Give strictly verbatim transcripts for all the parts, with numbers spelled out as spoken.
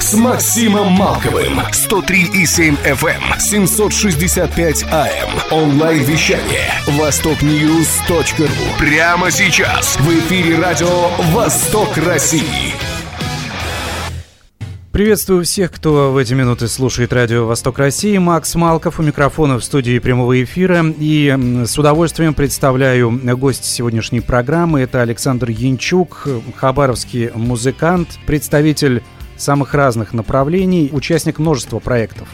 С Максимом Малковым. сто три и семь эф эм, семьсот шестьдесят пять АМ. Онлайн-вещание. восток ньюс точка ру. Прямо сейчас. В эфире радио «Восток России». Приветствую всех, кто в эти минуты слушает радио «Восток России». Макс Малков у микрофона в студии прямого эфира. И с удовольствием представляю гостя сегодняшней программы. Это Александр Янчук, хабаровский музыкант, представитель самых разных направлений, участник множества проектов.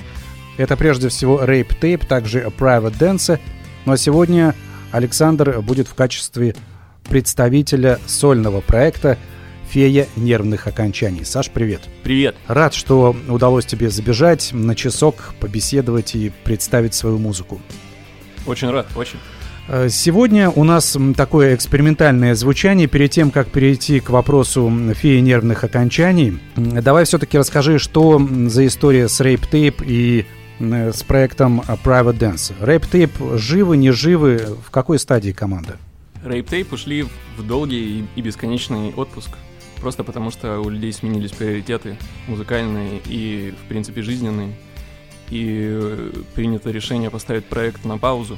Это прежде всего Rape Tape, также Private Dance. Ну а сегодня Александр будет в качестве представителя сольного проекта «Фея нервных окончаний». Саш, привет. Привет. Рад, что удалось тебе забежать на часок, побеседовать и представить свою музыку. Очень рад, очень. Сегодня у нас такое экспериментальное звучание. Перед тем, как перейти к вопросу «Феи нервных окончаний», давай все-таки расскажи, что за история с Rape Tape и с проектом Private Dance. Rape Tape живы, не живы? В какой стадии команда? Rape Tape ушли в долгий и бесконечный отпуск. Просто потому, что у людей сменились приоритеты музыкальные и, в принципе, жизненные. И принято решение поставить проект на паузу.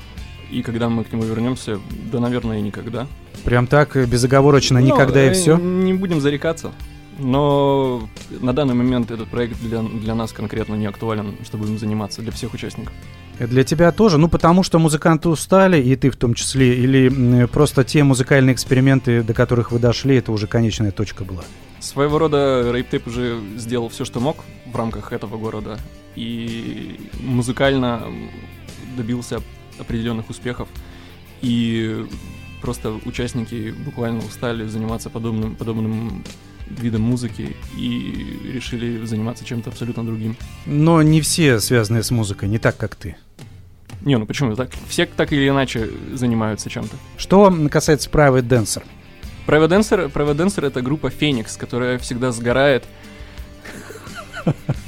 И когда мы к нему вернемся, да, наверное, никогда. Прям так, безоговорочно, но никогда и все? Не будем зарекаться. Но на данный момент этот проект для, для нас конкретно не актуален, чтобы им заниматься, для всех участников. Для тебя тоже? Ну, потому что музыканты устали, и ты в том числе, или просто те музыкальные эксперименты, до которых вы дошли, это уже конечная точка была? Своего рода Rape Tape уже сделал все, что мог в рамках этого города, и музыкально добился определенных успехов, и просто участники буквально устали заниматься подобным, подобным видом музыки и решили заниматься чем-то абсолютно другим. Но не все связаны с музыкой, не так, как ты. Не, ну почему? Так, все так или иначе занимаются чем-то. Что касается Private Dancer? Private Dancer, Private Dancer — это группа Феникс, которая всегда сгорает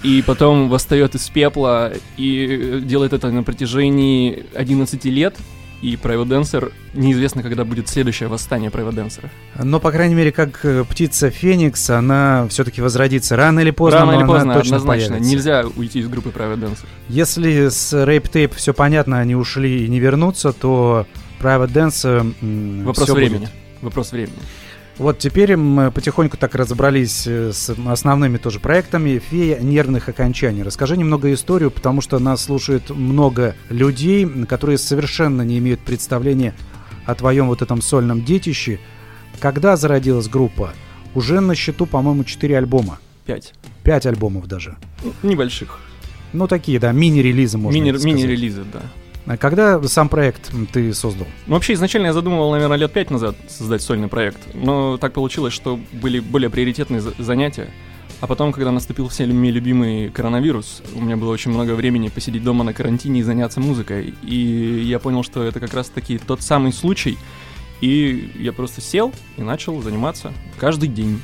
и потом восстает из пепла, и делает это на протяжении одиннадцати лет. И Private Dancer, неизвестно, когда будет следующее восстание Private Dancer. Но, по крайней мере, как птица Феникс, она все-таки возродится. Рано или поздно, Рано или поздно она точно однозначно появится. Нельзя уйти из группы Private Dancer. Если с Rape Tape все понятно, они ушли и не вернутся, то Private Dancer... М- Вопрос времени. Будет. Вопрос времени. Вот теперь мы потихоньку так разобрались с основными тоже проектами. «Фея нервных окончаний». Расскажи немного историю, потому что нас слушает много людей, которые совершенно не имеют представления о твоем вот этом сольном детище. Когда зародилась группа? Уже на счету, по-моему, четыре альбома. Пять. Пять альбомов даже. Небольших. Ну, такие, да, мини-релизы, можно Мини- сказать. Мини-релизы, да. Когда сам проект ты создал? Ну, вообще, изначально я задумывал, наверное, лет пять назад создать сольный проект. Но так получилось, что были более приоритетные занятия. А потом, когда наступил всеми любимый коронавирус, у меня было очень много времени посидеть дома на карантине и заняться музыкой. И я понял, что это как раз-таки тот самый случай. И я просто сел и начал заниматься каждый день.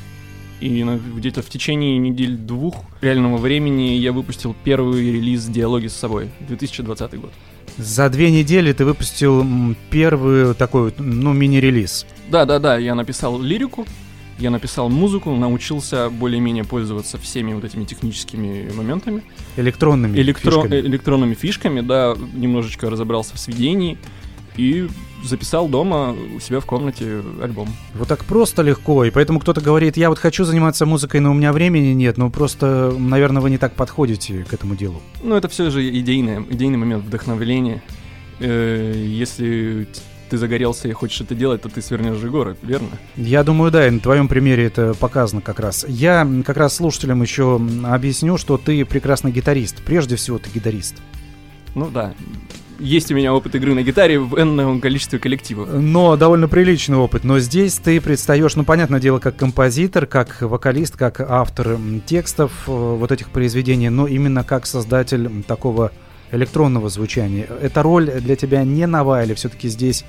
И где-то в течение недель-двух реального времени я выпустил первый релиз «Диалоги с собой», две тысячи двадцатый год. За две недели ты выпустил первый такой, ну, мини-релиз. Да-да-да, я написал лирику, я написал музыку, научился более-менее пользоваться всеми вот этими техническими моментами. Электронными Электро... фишками. Электронными фишками, да, немножечко разобрался в сведении и записал дома у себя в комнате альбом. Вот так просто, легко, и поэтому кто-то говорит: я вот хочу заниматься музыкой, но у меня времени нет. Ну просто, наверное, вы не так подходите к этому делу. Ну это все же идейный, идейный момент вдохновления. Если ты загорелся и хочешь это делать, то ты свернешь же горы, верно? Я думаю, да, и на твоем примере это показано как раз. Я как раз слушателям еще объясню, что ты прекрасный гитарист. Прежде всего ты гитарист. Ну да. Есть у меня опыт игры на гитаре в энном количестве коллективов. Но довольно приличный опыт. Но здесь ты предстаешь, ну, понятное дело, как композитор, как вокалист, как автор текстов вот этих произведений, но именно как создатель такого электронного звучания. Эта роль для тебя не новая, или все-таки здесь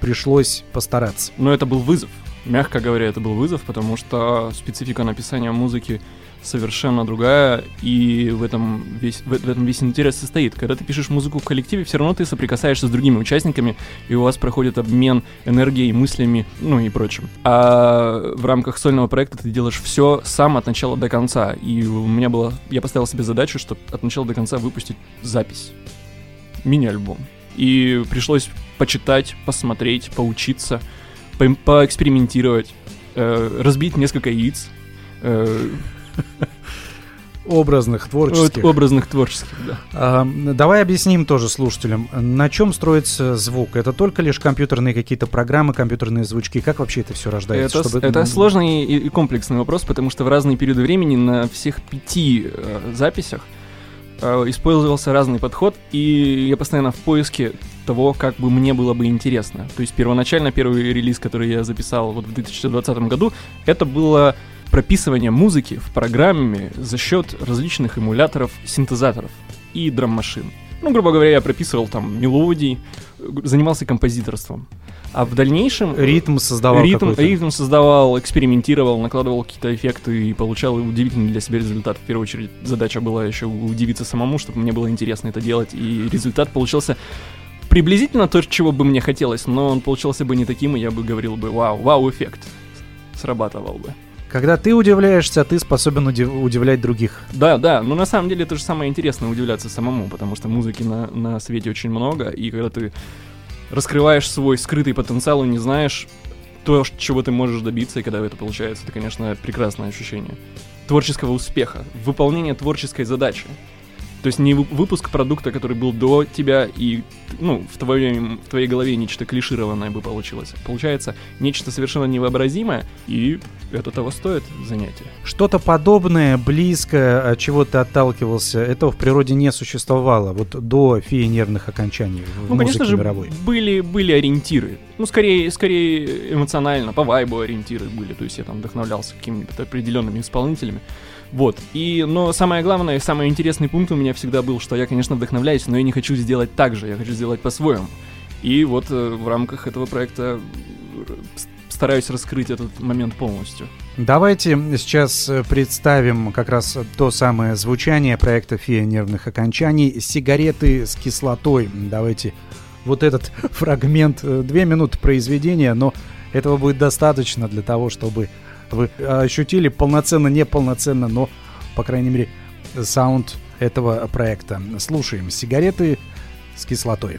пришлось постараться? Ну, это был вызов. Мягко говоря, это был вызов, потому что специфика написания музыки совершенно другая, и в этом весь, в, в этом весь интерес состоит. Когда ты пишешь музыку в коллективе, все равно ты соприкасаешься с другими участниками, и у вас проходит обмен энергией, мыслями, ну и прочим. А в рамках сольного проекта ты делаешь все сам от начала до конца, и у меня было... Я поставил себе задачу, чтобы от начала до конца выпустить запись, мини-альбом. И пришлось почитать, посмотреть, поучиться, по- поэкспериментировать, э- разбить несколько яиц, э- образных, творческих. Образных, творческих, да. А, давай объясним тоже слушателям, на чем строится звук. Это только лишь компьютерные какие-то программы, компьютерные звучки. Как вообще это все рождается? Это, чтобы... это сложный и комплексный вопрос, потому что в разные периоды времени на всех пяти э, записях э, использовался разный подход, и я постоянно в поиске того, как бы мне было бы интересно. То есть первоначально первый релиз, который я записал вот в две тысячи двадцатом году, это было... прописывание музыки в программе за счет различных эмуляторов, синтезаторов и драм-машин. Ну, грубо говоря, я прописывал там мелодии, занимался композиторством. А в дальнейшем... Ритм создавал ритм, какой-то. Ритм создавал, экспериментировал, накладывал какие-то эффекты и получал удивительный для себя результат. В первую очередь задача была еще удивиться самому, чтобы мне было интересно это делать. И результат получился приблизительно то, чего бы мне хотелось, но он получился бы не таким, и я бы говорил бы «Вау, вау-эффект» срабатывал бы. Когда ты удивляешься, ты способен удив- удивлять других. Да, да, но на самом деле это же самое интересное — удивляться самому, потому что музыки на, на свете очень много, и когда ты раскрываешь свой скрытый потенциал и не знаешь то, чего ты можешь добиться, и когда это получается, это, конечно, прекрасное ощущение творческого успеха, выполнение творческой задачи. То есть не выпуск продукта, который был до тебя, и ну, в, твоем, в твоей голове нечто клишированное бы получилось. Получается нечто совершенно невообразимое, и это того стоит занятие. Что-то подобное, близкое, от чего ты отталкивался, этого в природе не существовало, вот до «Феи нервных окончаний» в ну, музыке мировой. Ну, конечно же, были, были ориентиры. Ну, скорее, скорее эмоционально, по вайбу ориентиры были. То есть я там вдохновлялся какими-то определенными исполнителями. Вот, и, но самое главное, самый интересный пункт у меня всегда был, что я, конечно, вдохновляюсь, но я не хочу сделать так же, я хочу сделать по-своему. И вот э, в рамках этого проекта стараюсь раскрыть этот момент полностью. Давайте сейчас представим как раз то самое звучание проекта «Фея нервных окончаний» — «Сигареты с кислотой». Давайте вот этот фрагмент, две минуты произведения, но этого будет достаточно для того, чтобы... вы ощутили полноценно, неполноценно, но, по крайней мере, саунд этого проекта. Слушаем «Сигареты с кислотой».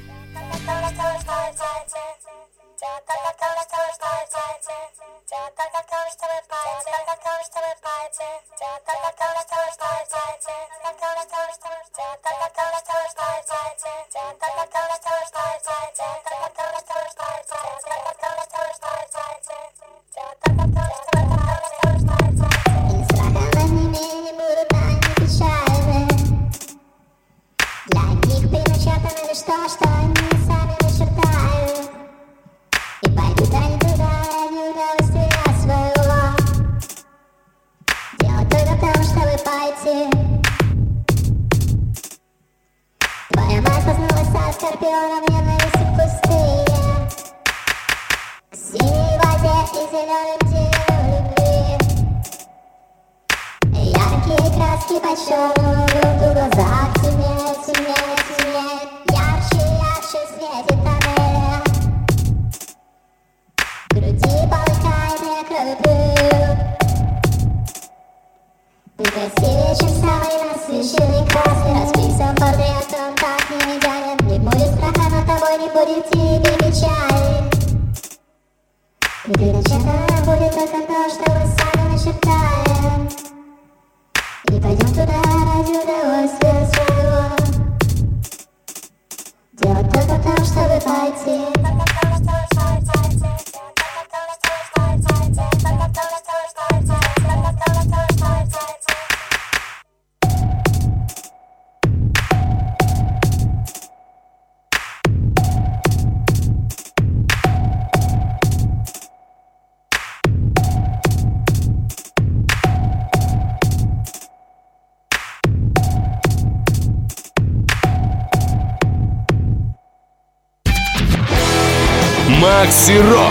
Макси-рок.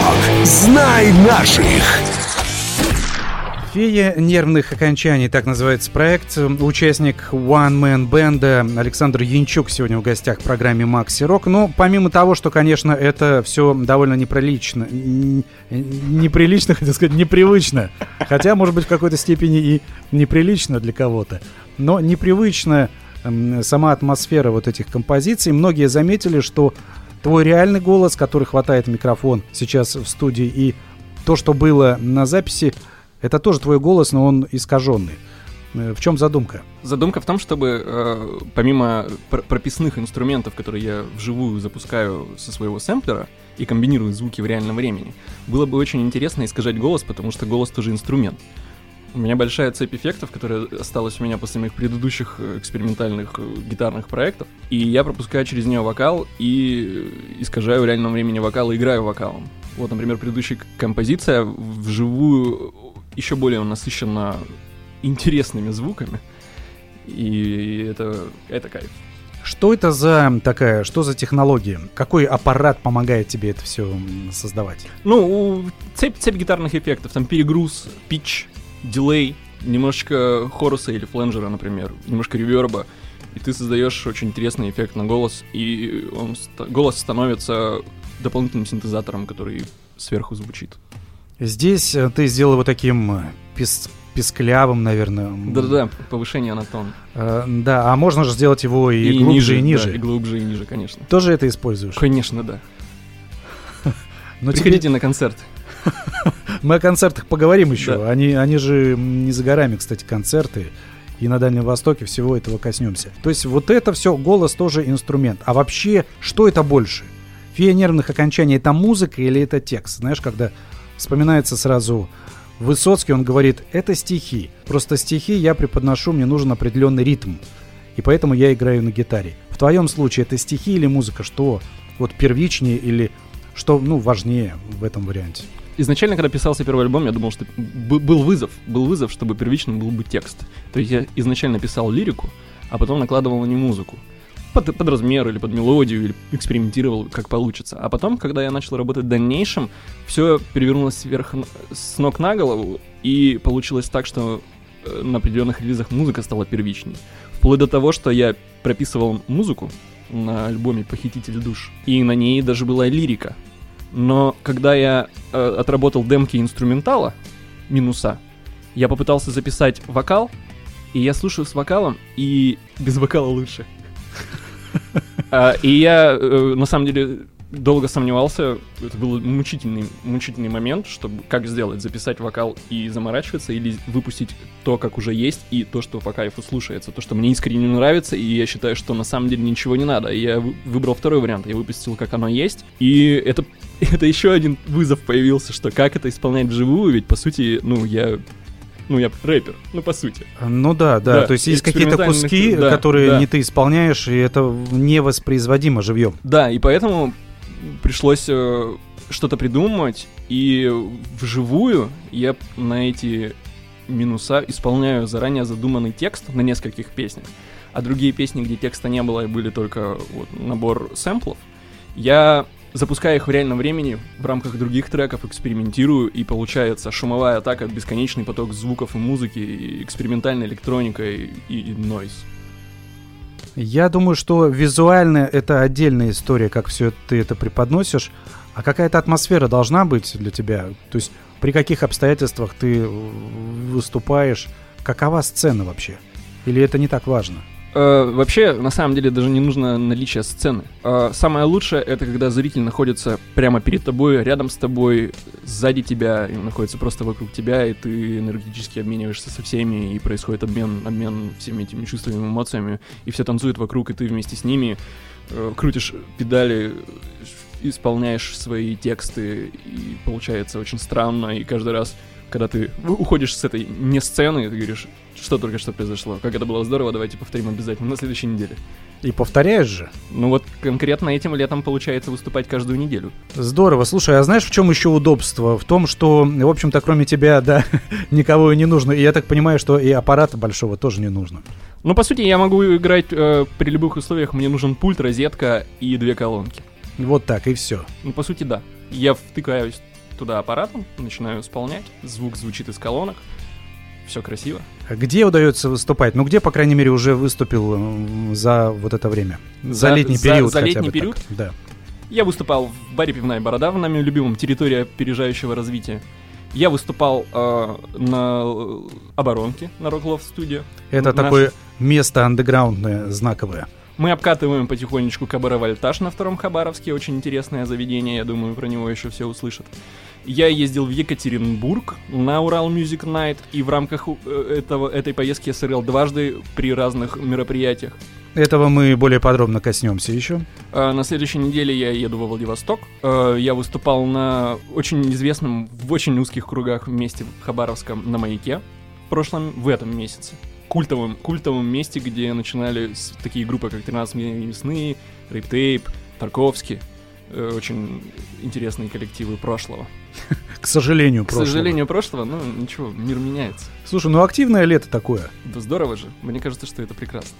Знай наших. «Фея нервных окончаний», так называется проект. Участник уан-мэн-бенда Александр Янчук сегодня в гостях в программе «Макси-рок». Ну, помимо того, что, конечно, это все довольно неприлично. Неприлично, хотел сказать, непривычно. Хотя, может быть, в какой-то степени и неприлично для кого-то. Но непривычно сама атмосфера вот этих композиций. Многие заметили, что твой реальный голос, который хватает микрофон сейчас в студии, и то, что было на записи, это тоже твой голос, но он искаженный. В чем задумка? Задумка в том, чтобы э, помимо пр- прописных инструментов, которые я вживую запускаю со своего сэмплера и комбинирую звуки в реальном времени, было бы очень интересно искажать голос, потому что голос тоже инструмент. У меня большая цепь эффектов, которая осталась у меня после моих предыдущих экспериментальных гитарных проектов. И я пропускаю через нее вокал и искажаю в реальном времени вокал и играю вокалом. Вот, например, предыдущая композиция вживую еще более насыщена интересными звуками. И это, это кайф. Что это за такая, что за технология? Какой аппарат помогает тебе это все создавать? Ну, цепь, цепь гитарных эффектов. Там перегруз, питч, дилей, немножко хоруса или фленджера, например, немножко реверба, и ты создаешь очень интересный эффект на голос, и он, голос становится дополнительным синтезатором, который сверху звучит. Здесь ты сделал его таким пес, песклявым, наверное. Да-да-да, повышение на тон. Э, да, а можно же сделать его и, и глубже, ниже, и ниже. Да, и глубже, и ниже, конечно. Тоже это используешь? Конечно, да. Но приходите тебе... на концерт. Мы о концертах поговорим еще. Да. Они, они же не за горами, кстати, концерты. И на Дальнем Востоке всего этого коснемся. То есть вот это все, голос тоже инструмент. А вообще, что это больше? «Фея нервных окончаний» — это музыка или это текст? Знаешь, когда вспоминается сразу Высоцкий, он говорит, это стихи. Просто стихи я преподношу, мне нужен определенный ритм. И поэтому я играю на гитаре. В твоем случае это стихи или музыка? Что вот первичнее или что, ну, важнее в этом варианте? Изначально, когда писался первый альбом, я думал, что был вызов, был вызов, чтобы первичным был бы текст. То есть я изначально писал лирику, а потом накладывал на нее музыку. Под, под размер или под мелодию, или экспериментировал, как получится. А потом, когда я начал работать в дальнейшем, все перевернулось сверх, с ног на голову, и получилось так, что на определенных релизах музыка стала первичней. Вплоть до того, что я прописывал музыку на альбоме «Похититель душ», и на ней даже была лирика. Но когда я э, отработал демки инструментала, минуса, я попытался записать вокал, и я слушаю с вокалом, и без вокала лучше. И я, на самом деле, долго сомневался, это был мучительный, мучительный момент, чтобы как сделать, записать вокал и заморачиваться, или выпустить то, как уже есть, и то, что по кайфу слушается, то, что мне искренне нравится, и я считаю, что на самом деле ничего не надо. И я выбрал второй вариант, я выпустил, как оно есть, и это, это еще один вызов появился, что как это исполнять вживую, ведь по сути, ну, я... Ну, я рэпер, ну, по сути. Ну, да, да, да. То есть есть какие-то куски, да, которые да. не ты исполняешь, и это невоспроизводимо живьем. Да, и поэтому пришлось э, что-то придумать, и вживую я на эти минуса исполняю заранее задуманный текст на нескольких песнях, а другие песни, где текста не было, и были только вот, набор сэмплов, я... запуская их в реальном времени, в рамках других треков экспериментирую, и получается шумовая атака, бесконечный поток звуков и музыки, и экспериментальная электроника и, и, и нойз. Я думаю, что визуально это отдельная история, как все ты это преподносишь, а какая-то атмосфера должна быть для тебя, то есть при каких обстоятельствах ты выступаешь, какова сцена вообще, или это не так важно? Uh, вообще, на самом деле, даже не нужно наличие сцены. Uh, самое лучшее — это когда зритель находится прямо перед тобой, рядом с тобой, сзади тебя, и он находится просто вокруг тебя, и ты энергетически обмениваешься со всеми, и происходит обмен, обмен всеми этими чувствами, эмоциями, и все танцуют вокруг, и ты вместе с ними uh, крутишь педали, исполняешь свои тексты, и получается очень странно, и каждый раз... Когда ты уходишь с этой не сцены, ты говоришь, что только что произошло, как это было здорово, давайте повторим обязательно на следующей неделе. И повторяешь же. Ну вот конкретно этим летом получается выступать каждую неделю. Здорово. Слушай, а знаешь, в чем еще удобство? В том, что, в общем-то, кроме тебя, да, никого не нужно. И я так понимаю, что и аппарата большого тоже не нужно. Ну, по сути, я могу играть э, при любых условиях. Мне нужен пульт, розетка и две колонки. Вот так, и все. Ну, по сути, да. Я втыкаюсь туда аппаратом, начинаю исполнять, звук звучит из колонок, все красиво. Где удается выступать? Ну, где, по крайней мере, уже выступил за вот это время? За, за летний период, за, за летний период? Да. Я выступал в баре «Пивная борода», в нами любимом, территория опережающего развития. Я выступал э, на оборонке, на Rock Love Studio. Это Наш... такое место андеграундное, знаковое. Мы обкатываем потихонечку кабаре «Вольтаж» на втором Хабаровске. Очень интересное заведение, я думаю, про него еще все услышат. Я ездил в Екатеринбург на Урал Music Night. И в рамках этого, этой поездки я сыграл дважды при разных мероприятиях. Этого мы более подробно коснемся еще. На следующей неделе я еду во Владивосток. Я выступал на очень известном, в очень узких кругах месте в Хабаровском, на Маяке. В прошлом, в этом месяце. Культовом, культовом месте, где начинали такие группы, как тринадцать мгновений весны, Рэйп Тейп, Тарковский. Очень интересные коллективы прошлого. К сожалению, прошлого. К сожалению, прошлого, ну ничего, мир меняется. Слушай, ну активное лето такое. Да здорово же, мне кажется, что это прекрасно.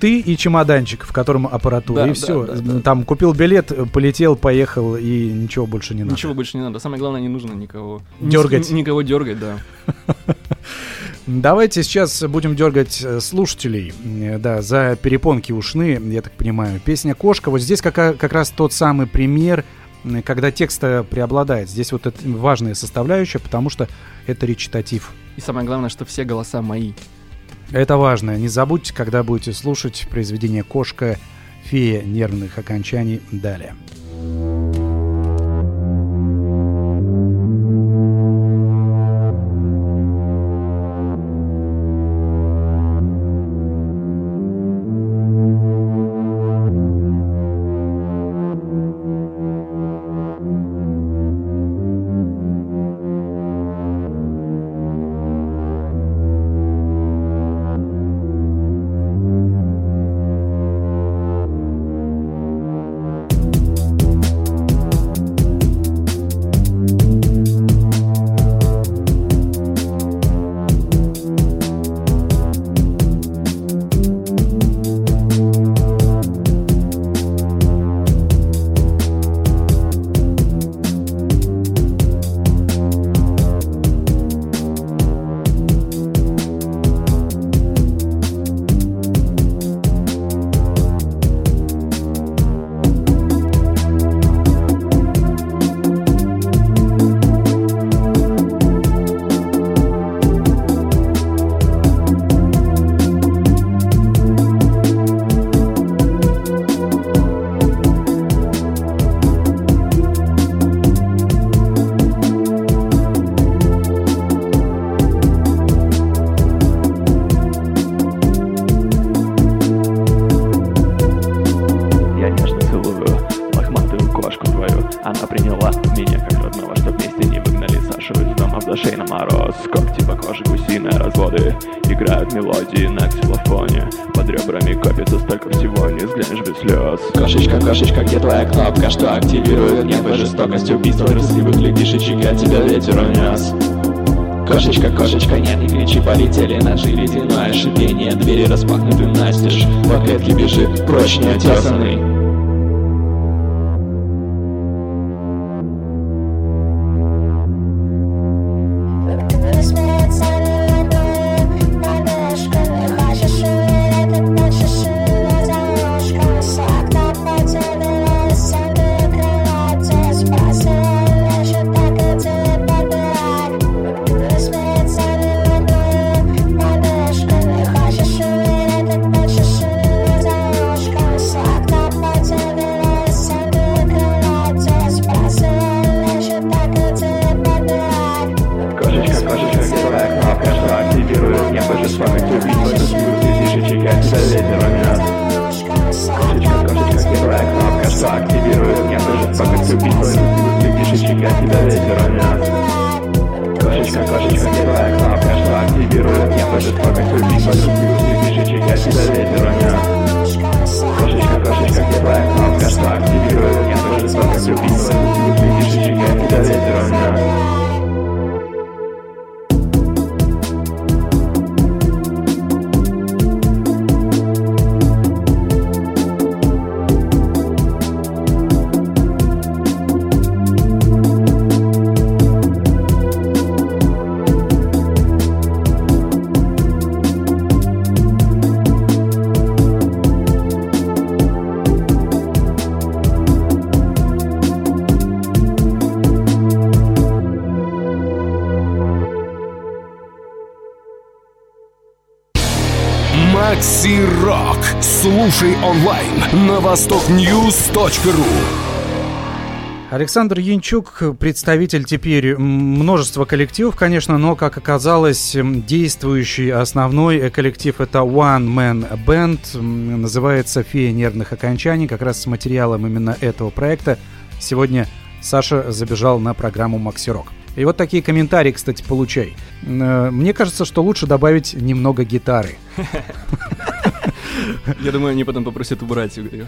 Ты и чемоданчик, в котором аппаратура, да, и да, все. Да, да, Там да. Купил билет, полетел, поехал, и ничего больше не надо. Ничего больше не надо, самое главное, не нужно никого дергать. Ни, никого дергать, да. Давайте сейчас будем дергать слушателей, да, за перепонки ушны, я так понимаю. Песня «Кошка», вот здесь как, как раз тот самый пример, когда текст преобладает. Здесь вот это важная составляющая, потому что это речитатив. И самое главное, что все голоса мои. Это важно. Не забудьте, когда будете слушать произведение «Кошка», «Фея нервных окончаний» далее. Такси Рок. Слушай онлайн на восток ньюс точка ру. Александр Янчук, представитель теперь множества коллективов, конечно, но, как оказалось, действующий основной коллектив — это One Man Band, называется «Фея нервных окончаний», как раз с материалом именно этого проекта. Сегодня Саша забежал на программу «Максирок». И вот такие комментарии, кстати, получай. Мне кажется, что лучше добавить немного гитары. Я думаю, они потом попросят убрать ее.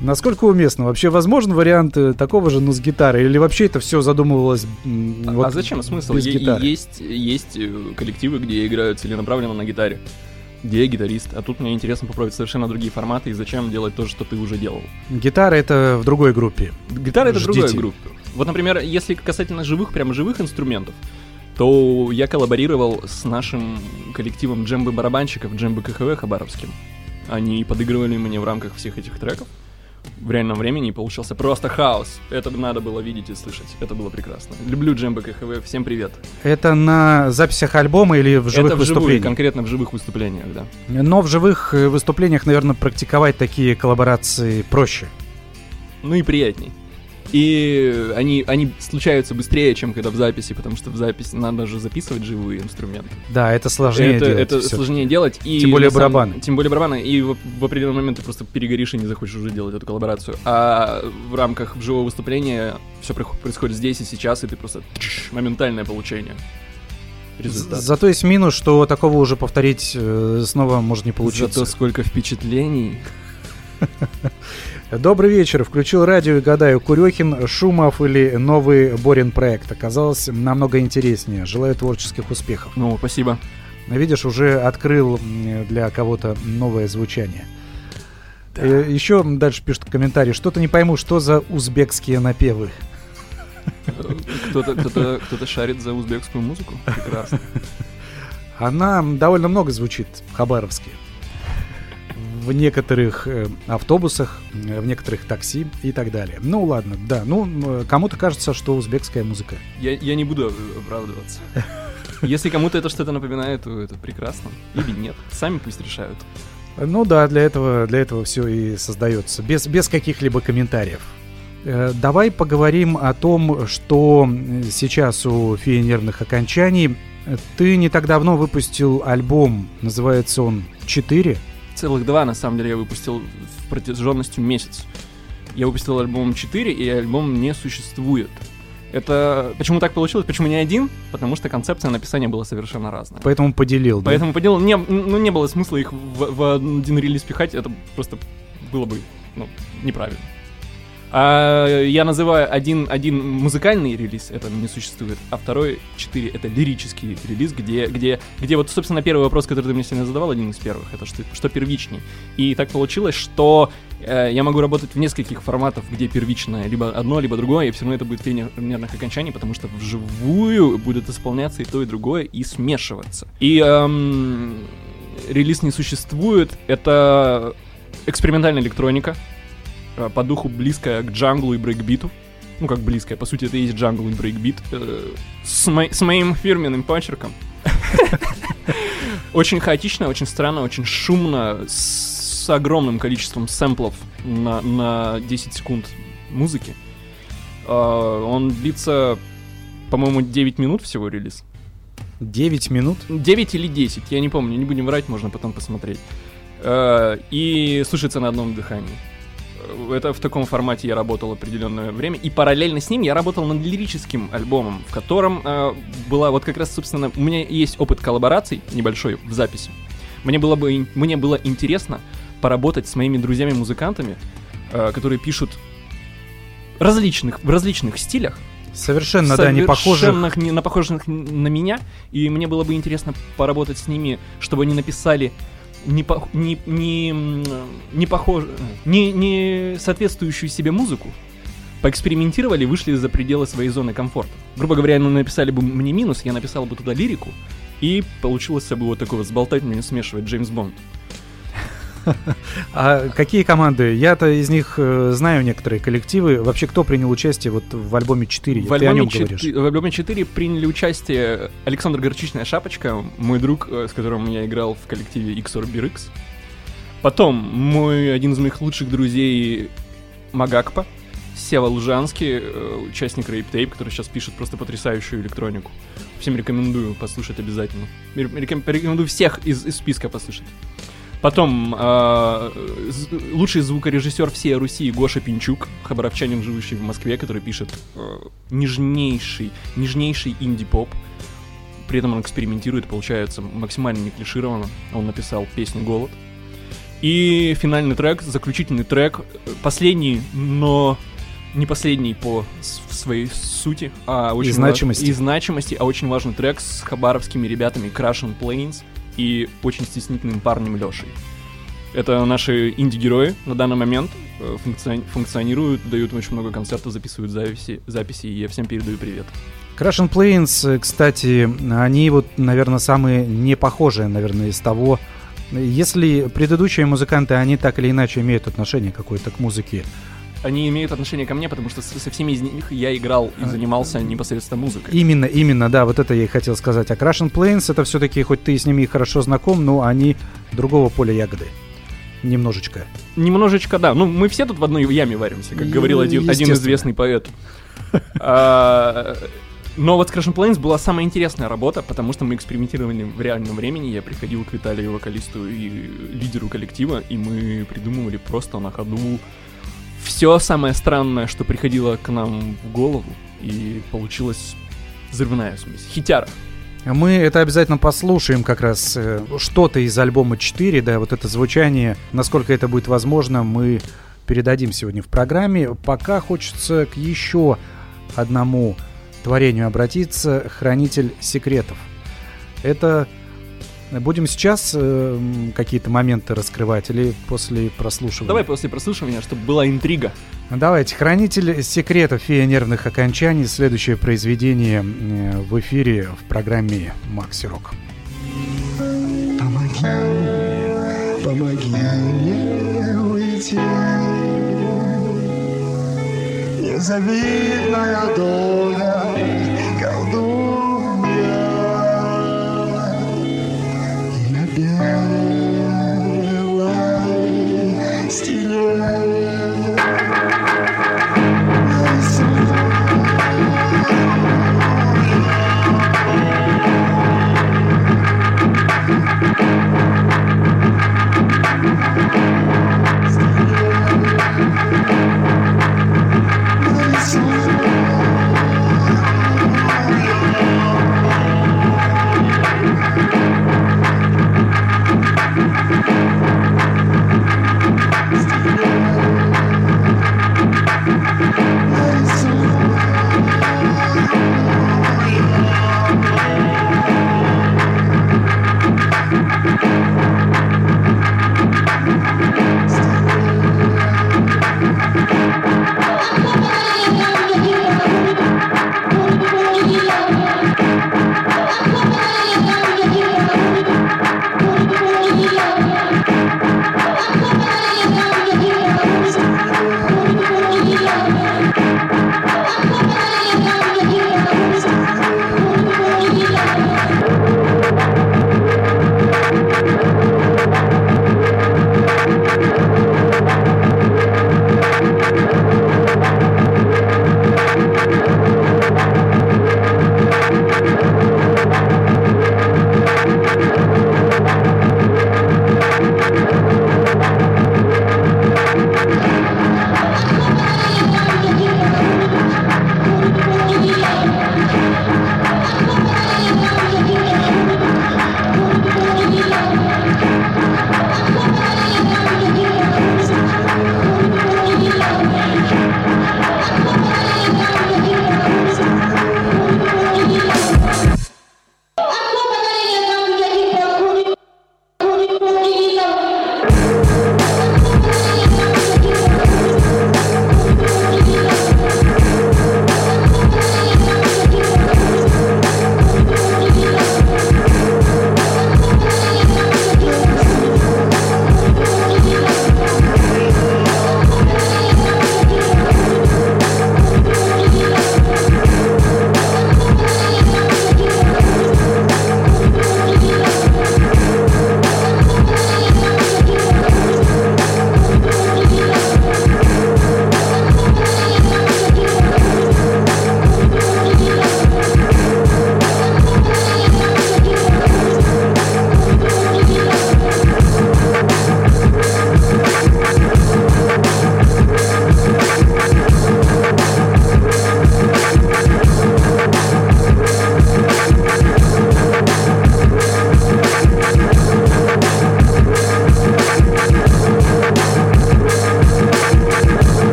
Насколько уместно? Вообще возможен вариант такого же, но с гитарой? Или вообще это все задумывалось без гитары? А зачем смысл? Есть, есть коллективы, где играют целенаправленно на гитаре, где я гитарист. А тут мне интересно попробовать совершенно другие форматы. И зачем делать то, что ты уже делал? Гитара — это в другой группе. Гитара — это в другой группе. Вот, например, если касательно живых, прям живых инструментов, то я коллаборировал с нашим коллективом джембы-барабанщиков, джембы ка ха вэ хабаровским. Они подыгрывали мне в рамках всех этих треков в реальном времени, и получился просто хаос. Это надо было видеть и слышать. Это было прекрасно. Люблю джембы ка ха вэ. Всем привет. Это на записях альбома или в живых выступлениях? Это в вживую, конкретно в живых выступлениях, да. Но в живых выступлениях, наверное, практиковать такие коллаборации проще. Ну и приятней. И они, они случаются быстрее, чем когда в записи, потому что в записи надо же записывать живые инструменты. Да, это сложнее это, делать. Это сложнее делать. И тем более барабаны. Сам, тем более барабаны. И в, в определенный момент ты просто перегоришь и не захочешь уже делать эту коллаборацию. А в рамках живого выступления все происходит здесь и сейчас, и ты просто тш, моментальное получение. Результат. Зато есть минус, что такого уже повторить снова может не получиться. Зато сколько впечатлений. Добрый вечер. Включил радио и гадаю, Курехин, Шумов или новый Борин проект. Оказалось намного интереснее. Желаю творческих успехов. Ну, спасибо. Видишь, уже открыл для кого-то новое звучание. Да. Еще дальше пишут комментарии. Что-то не пойму, что за узбекские напевы. Кто-то, кто-то, кто-то шарит за узбекскую музыку. Прекрасно. Она довольно много звучит в Хабаровске. В некоторых автобусах, в некоторых такси и так далее. Ну ладно, да, ну кому-то кажется, что узбекская музыка. Я, я не буду оправдываться. Если кому-то это что-то напоминает, то это прекрасно. Или нет, сами пусть решают. Ну да, для этого, для этого все и создается, без, без каких-либо комментариев. Давай поговорим о том, что сейчас у «Феи нервных окончаний». Ты не так давно выпустил альбом, называется он «четыре». Целых два, на самом деле, я выпустил в протяженностью месяц. Я выпустил альбом четыре, и альбом не существует. Это... Почему так получилось? Почему не один? Потому что концепция написания была совершенно разная. Поэтому поделил, да? Поэтому поделил. Не, ну, не было смысла их в, в один релиз пихать. Это просто было бы, ну, неправильно. А я называю один, один музыкальный релиз, это не существует, а второй, четыре, это лирический релиз, где, где, где вот, собственно, первый вопрос, который ты мне сегодня задавал, один из первых, это что, что первичней. И так получилось, что э, я могу работать в нескольких форматах, где первичное либо одно, либо другое, и все равно это будет «Фея нервных окончаний», потому что вживую будет исполняться и то, и другое, и смешиваться. И эм, релиз «Не существует» — это экспериментальная электроника, по духу близкая к джанглу и брейкбиту. Ну, как близкая, по сути, это и есть джангл и брейкбит. С, мо- с моим фирменным почерком. Очень хаотично, очень странно, очень шумно, с огромным количеством сэмплов на, на десять секунд музыки. Он длится, по-моему, девять минут всего релиз. девять минут? девять или десять, я не помню, не будем врать, можно потом посмотреть. И слушается на одном дыхании. Это в таком формате я работал определенное время. И параллельно с ним я работал над лирическим альбомом, в котором э, была вот как раз, собственно, у меня есть опыт коллабораций небольшой в записи. Мне было бы, мне было интересно поработать с моими друзьями-музыкантами, э, которые пишут различных, в различных стилях. Совершенно, да, не похожих. Не, на похожих на меня. И мне было бы интересно поработать с ними, чтобы они написали... Не, по, не, не, не, похож, не, не соответствующую себе музыку, поэкспериментировали, вышли за пределы своей зоны комфорта. Грубо говоря, ну, написали бы мне минус, я написал бы туда лирику, и получилось бы вот такое сболтать, мне смешивать Джеймс Бонд. А какие команды? Я-то из них знаю некоторые коллективы. Вообще, кто принял участие вот в альбоме четыре? В Ты альбоме о нем говоришь. В альбоме четыре приняли участие Александр Горчичная Шапочка, мой друг, с которым я играл в коллективе икс орбир икс. Потом мой, один из моих лучших друзей Магакпа, Сева Лужанский, участник Rape Tape, который сейчас пишет просто потрясающую электронику. Всем рекомендую послушать обязательно. Рекомендую всех из, из списка послушать. Потом э, лучший звукорежиссер всей Руси Гоша Пинчук, хабаровчанин, живущий в Москве, который пишет э, нежнейший, нежнейший инди-поп. При этом он экспериментирует, получается, максимально не клишировано. Он написал песню «Голод». И финальный трек, заключительный трек, последний, но не последний по своей сути, а очень и, значимости. Важ... и значимости, а очень важный трек с хабаровскими ребятами Crushing Plains и очень стеснительным парнем Лешей. Это наши инди-герои на данный момент, функци... функционируют, дают очень много концертов, записывают записи, записи, и я всем передаю привет. Crushing Plains, кстати, они вот, наверное, самые непохожие, наверное, из того. Если предыдущие музыканты, они так или иначе имеют отношение какое-то к музыке. Они имеют отношение ко мне, потому что со всеми из них я играл и занимался непосредственно музыкой. Именно, именно, да, вот это я и хотел сказать. А Crushing Plains, это все-таки, хоть ты с ними хорошо знаком, но они другого поля ягоды. Немножечко. Немножечко, да. Ну, мы все тут в одной яме варимся, как говорил один, один известный поэт. Но вот с Crushing Plains была самая интересная работа, потому что мы экспериментировали в реальном времени. Я приходил к Виталию, вокалисту и лидеру коллектива, и мы придумывали просто на ходу все самое странное, что приходило к нам в голову, и получилась взрывная смесь. Хитяра. Мы это обязательно послушаем как раз что-то из альбома четыре, да, вот это звучание, насколько это будет возможно, мы передадим сегодня в программе. Пока хочется к еще одному творению обратиться, «Хранитель секретов». Это будем сейчас э, какие-то моменты раскрывать или после прослушивания? Давай после прослушивания, чтобы была интрига. Давайте. «Хранитель секретов. Фея нервных окончаний». Следующее произведение э, в эфире в программе «Макси Рок». Помоги мне, помоги мне уйти. Незавидная доля колдунья и на белой стене. We'll be right back.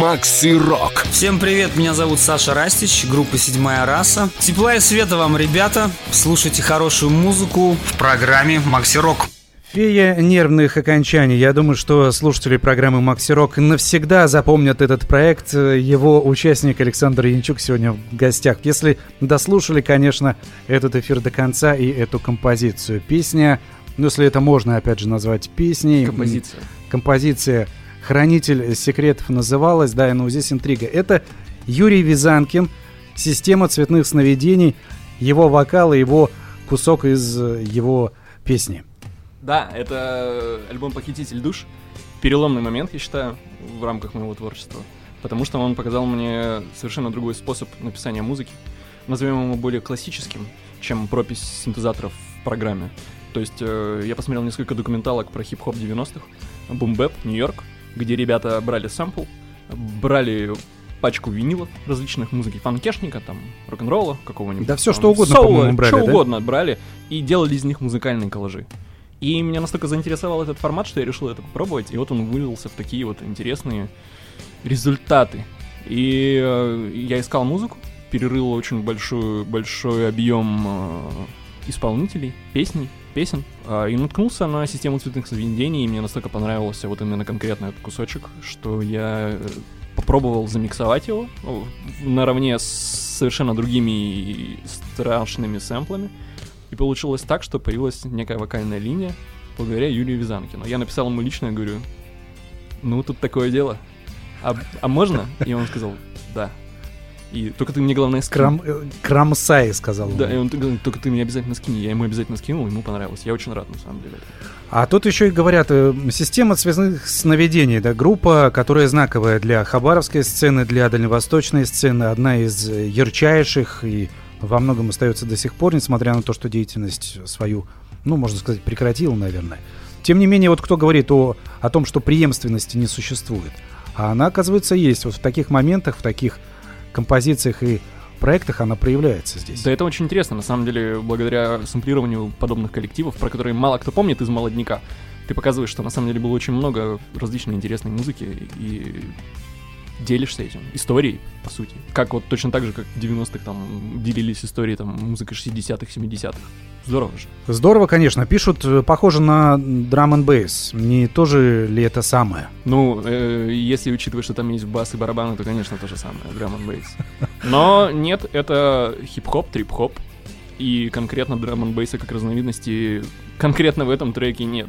Макси Рок. Всем привет, меня зовут Саша Растич, группа «Седьмая раса». Тепла и света вам, ребята. Слушайте хорошую музыку в программе Макси Рок. Фея нервных окончаний. Я думаю, что слушатели программы «Макси Рок» навсегда запомнят этот проект. Его участник Александр Янчук сегодня в гостях. Если дослушали, конечно, этот эфир до конца и эту композицию. Песня, ну если это можно, опять же, назвать песней. Композиция. Композиция «Хранитель секретов» называлась, да, но здесь интрига. Это Юрий Визанкин, «Система цветных сновидений», его вокал и его кусок из его песни. Да, это альбом «Похититель душ». Переломный момент, я считаю, в рамках моего творчества, потому что он показал мне совершенно другой способ написания музыки, назовем его более классическим, чем пропись синтезаторов в программе. То есть я посмотрел несколько документалок про хип-хоп девяностых, бум-бэп, Нью-Йорк, где ребята брали сампл, брали пачку винилов различных музыки, фанкешника, там, рок-н-ролла какого-нибудь. Да все, там, что угодно, соло, по-моему, брали, что да? угодно брали, и делали из них музыкальные коллажи. И меня настолько заинтересовал этот формат, что я решил это попробовать, и вот он вылился в такие вот интересные результаты. И э, я искал музыку, перерыл очень большой, большой объем э, исполнителей, песней, песен, и наткнулся на «Систему цветных сновидений», и мне настолько понравился вот именно конкретно этот кусочек, что я попробовал замиксовать его наравне с совершенно другими страшными сэмплами, и получилось так, что появилась некая вокальная линия благодаря Юрию Визанкину. Я написал ему лично, говорю, ну тут такое дело, а, а можно? И он сказал, да. И только ты мне, главное, скинь. Крам... Крамсай, сказал он. Да, и он только ты мне обязательно скинь. Я ему обязательно скинул, ему понравилось. Я очень рад, на самом деле. А тут еще и говорят, «Система цветных сновидений», да, группа, которая знаковая для хабаровской сцены, для дальневосточной сцены, одна из ярчайших и во многом остается до сих пор, несмотря на то, что деятельность свою, ну, можно сказать, прекратила, наверное. Тем не менее, вот кто говорит о, о том, что преемственности не существует, а она, оказывается, есть. Вот в таких моментах, в таких композициях и проектах она проявляется здесь. Да, это очень интересно, на самом деле, благодаря сэмплированию подобных коллективов, про которые мало кто помнит из молодняка, ты показываешь, что на самом деле было очень много различной интересной музыки и делишься этим, историей, по сути. Как вот точно так же, как в девяностых там делились истории там музыкой шестидесятых, семидесятых. Здорово же. Здорово, конечно. Пишут, похоже на драм-н-бейс. Не то же ли это самое? Ну, э, если учитывать, что там есть бас и барабаны, то, конечно, то же самое, драм-н-бейс. Но нет, это хип-хоп, трип-хоп. И конкретно драм-н-бейса как разновидности конкретно в этом треке нет.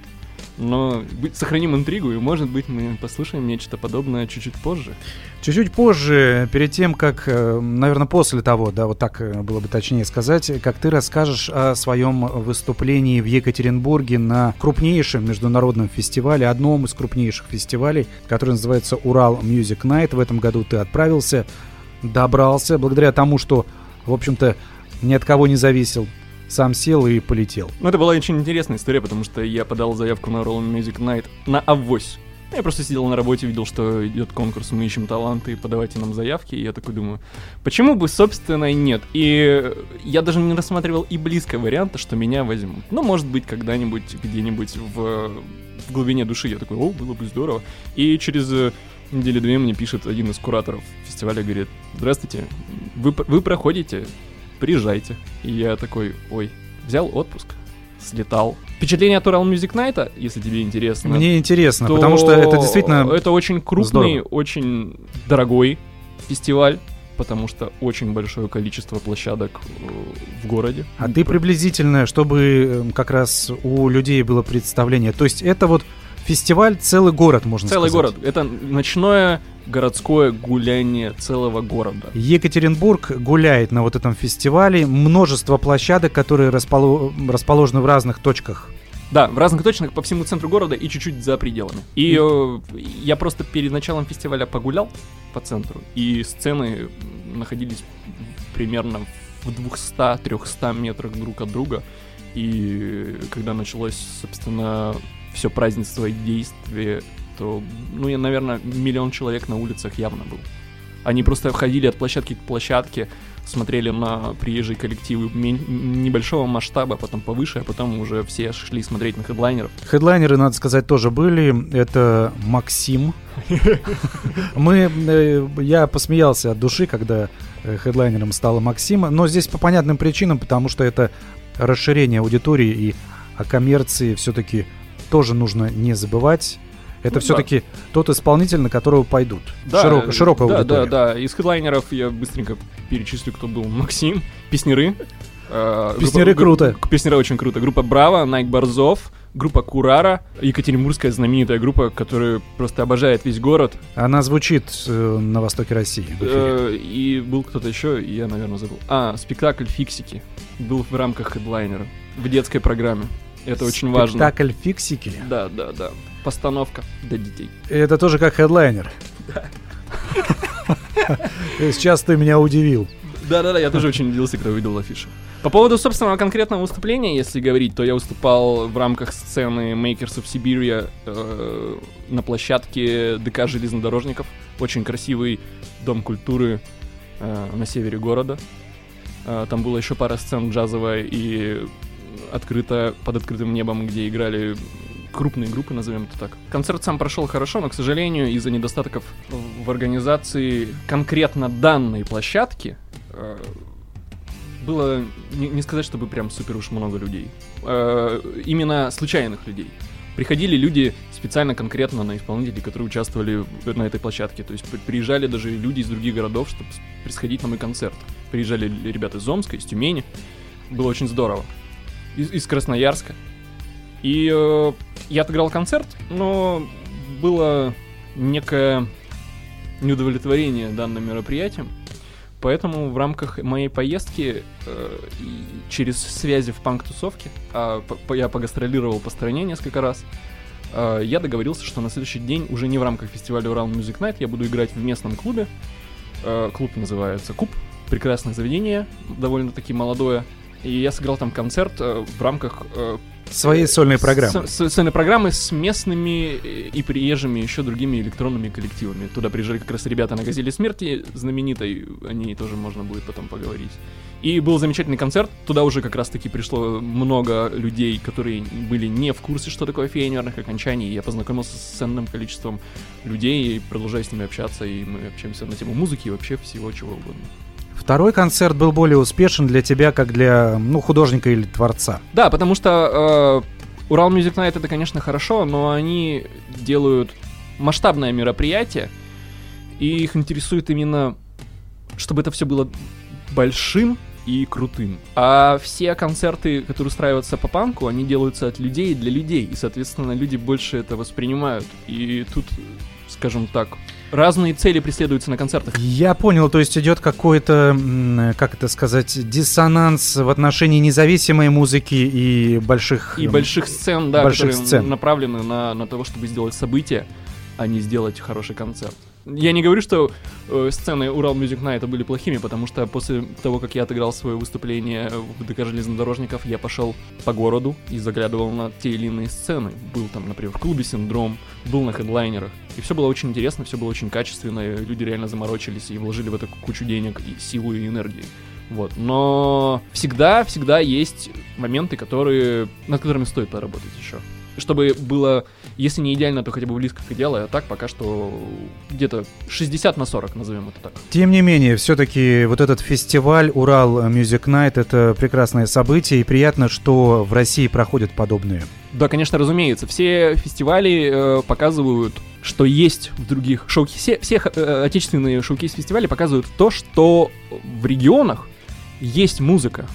Но сохраним интригу, и, может быть, мы послушаем нечто подобное чуть-чуть позже. Чуть-чуть позже, перед тем, как, наверное, после того, да, вот так было бы точнее сказать, как ты расскажешь о своем выступлении в Екатеринбурге на крупнейшем международном фестивале, одном из крупнейших фестивалей, который называется «Урал Music Night». В этом году ты отправился, добрался, благодаря тому, что, в общем-то, ни от кого не зависел. Сам сел и полетел. Ну, это была очень интересная история, потому что я подал заявку на Roll Music Night на авось. Я просто сидел на работе, видел, что идет конкурс, мы ищем таланты, подавайте нам заявки. И я такой думаю, почему бы, собственно, и нет. И я даже не рассматривал и близкого варианта, что меня возьмут. Ну, может быть, когда-нибудь, где-нибудь в, в глубине души. Я такой, о, было бы здорово. И через недели две мне пишет один из кураторов фестиваля, говорит, здравствуйте, вы, вы проходите... приезжайте. И я такой, ой, взял отпуск, слетал. Впечатление от Урал Music Night, если тебе интересно. Мне интересно, потому что это действительно это очень крупный, здорово. Очень дорогой фестиваль, потому что очень большое количество площадок в городе. А ты приблизительно, чтобы как раз у людей было представление, то есть это вот фестиваль целый город, можно целый сказать. Целый город. Это ночное городское гуляние целого города. Екатеринбург гуляет на вот этом фестивале. Множество площадок, которые распол... расположены в разных точках. Да, в разных точках по всему центру города и чуть-чуть за пределами. И э, я просто перед началом фестиваля погулял по центру, и сцены находились примерно в двухсот-трехстах метрах друг от друга. И когда началось, собственно... все празднество и действие, то, ну, я, наверное, миллион человек на улицах явно был. Они просто ходили от площадки к площадке, смотрели на приезжие коллективы небольшого масштаба, потом повыше, а потом уже все шли смотреть на хедлайнеров. Хедлайнеры, надо сказать, тоже были. Это Максим. Мы, я посмеялся от души, когда хедлайнером стала Максима, но здесь по понятным причинам, потому что это расширение аудитории, и о коммерции все-таки тоже нужно не забывать. Это ну, все-таки да. тот исполнитель, на которого пойдут. Да, Широко, широкая да, аудитория. Да, да, да. Из хедлайнеров я быстренько перечислю, кто был. Максим, песнеры. Э, песнеры группа, круто. Группа, песнеры очень круто. Группа Браво, Найк Борзов, группа Курара, екатеринбургская знаменитая группа, которая просто обожает весь город. Она звучит э, на востоке России. Э, и был кто-то еще, я, наверное, забыл. А, спектакль «Фиксики» был в рамках хедлайнера в детской программе. Это спектакль очень важно. Спектакль «Фиксики»? Да, да, да. Постановка для детей. Это тоже как хедлайнер. Да. Сейчас ты меня удивил. Да-да-да, я тоже очень удивился, когда увидел афишу. По поводу собственного конкретного выступления, если говорить, то я выступал в рамках сцены Makers of Siberia э, на площадке ДК железнодорожников. Очень красивый дом культуры э, на севере города. Э, там было еще пара сцен джазовая и открыто, под открытым небом, где играли крупные группы, назовем это так. Концерт сам прошел хорошо, но, к сожалению, из-за недостатков в организации конкретно данной площадки э, было не, не сказать, чтобы прям супер уж много людей. Э, именно случайных людей. Приходили люди специально конкретно на исполнителей, которые участвовали на этой площадке. То есть приезжали даже люди из других городов, чтобы сходить на мой концерт. Приезжали ребята из Омска, из Тюмени. Было очень здорово. Из, из Красноярска. И э, я отыграл концерт, но было некое неудовлетворение данным мероприятием. Поэтому в рамках моей поездки э, через связи в панк-тусовке, а, по, я погастролировал по стране несколько раз, э, я договорился, что на следующий день уже не в рамках фестиваля Урал Music Night я буду играть в местном клубе. Э, клуб называется «Куб». Прекрасное заведение, довольно-таки молодое. И я сыграл там концерт э, в рамках э, своей сольной программы. С, с, сольной программы с местными и приезжими еще другими электронными коллективами. Туда приезжали как раз ребята на «Газели смерти» знаменитой, о ней тоже можно будет потом поговорить. И был замечательный концерт. Туда уже как раз-таки пришло много людей, которые были не в курсе, что такое фейерверных окончаний. Я познакомился с ценным количеством людей и продолжаю с ними общаться. И мы общаемся на тему музыки и вообще всего чего угодно. Второй концерт был более успешен для тебя, как для, ну, художника или творца. Да, потому что э, Урал Music Night — это, конечно, хорошо, но они делают масштабное мероприятие, и их интересует именно, чтобы это все было большим и крутым. А все концерты, которые устраиваются по панку, они делаются от людей и для людей, и, соответственно, люди больше это воспринимают. И тут, скажем так, разные цели преследуются на концертах. Я понял, то есть идет какой-то, как это сказать, диссонанс в отношении независимой музыки и больших... И больших сцен, да, больших которые сцен. направлены на, на то, чтобы сделать событие, а не сделать хороший концерт. Я не говорю, что э, сцены Урал Music Night были плохими, потому что после того, как я отыграл свое выступление в ДК железнодорожников, я пошел по городу и заглядывал на те или иные сцены. Был там, например, в клубе «Синдром», был на хедлайнерах. И все было очень интересно, все было очень качественно, люди реально заморочились и вложили в это кучу денег и силу, и энергии. Вот. Но всегда-всегда есть моменты, которые, над которыми стоит поработать еще. Чтобы было, если не идеально, то хотя бы близко к идеалу, а так пока что где-то шестьдесят на сорок, назовем это так. Тем не менее, все-таки вот этот фестиваль Урал Music Night — это прекрасное событие, и приятно, что в России проходят подобные. Да, конечно, разумеется. Все фестивали э, показывают, что есть в других шоу-кейсах. Все э, отечественные шоу-кейс-фестивали показывают то, что в регионах есть музыка.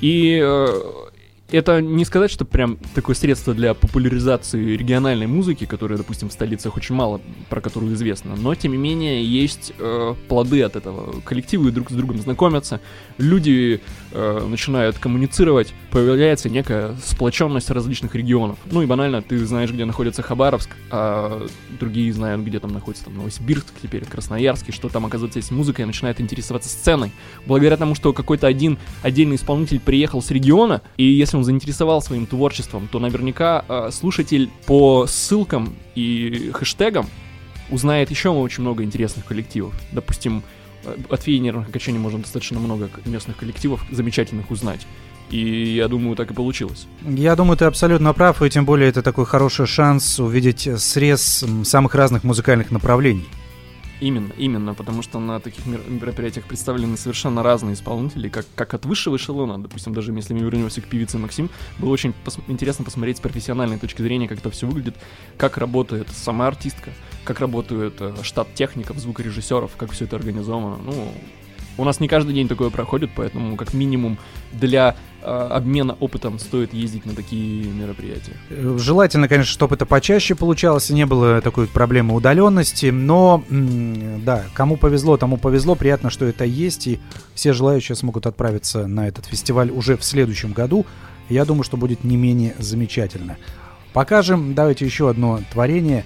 И... Э, это не сказать, что прям такое средство для популяризации региональной музыки, которая, допустим, в столицах очень мало, про которую известно, но, тем не менее, есть э, плоды от этого. Коллективы друг с другом знакомятся, люди э, начинают коммуницировать, появляется некая сплоченность различных регионов. Ну и банально, ты знаешь, где находится Хабаровск, а другие знают, где там находится там, Новосибирск, теперь Красноярск, и что там, оказывается, есть музыка, и начинает интересоваться сценой. Благодаря тому, что какой-то один отдельный исполнитель приехал с региона, и если он заинтересовал своим творчеством, то наверняка э, слушатель по ссылкам и хэштегам узнает еще очень много интересных коллективов. Допустим, от феи нервных окончаний можно достаточно много местных коллективов замечательных узнать. И я думаю, так и получилось. Я думаю, ты абсолютно прав, и тем более это такой хороший шанс увидеть срез самых разных музыкальных направлений. Именно, именно, потому что на таких мероприятиях представлены совершенно разные исполнители, как, как от высшего эшелона, допустим, даже если мы вернемся к певице Максим, было очень пос- интересно посмотреть с профессиональной точки зрения, как это все выглядит, как работает сама артистка, как работает э, штат техников, звукорежиссеров, как все это организовано. Ну, у нас не каждый день такое проходит, поэтому как минимум для э, обмена опытом стоит ездить на такие мероприятия. Желательно, конечно, чтобы это почаще получалось, и не было такой проблемы удаленности, но, м- да, кому повезло, тому повезло, приятно, что это есть, и все желающие смогут отправиться на этот фестиваль уже в следующем году, я думаю, что будет не менее замечательно. Покажем, давайте еще одно творение,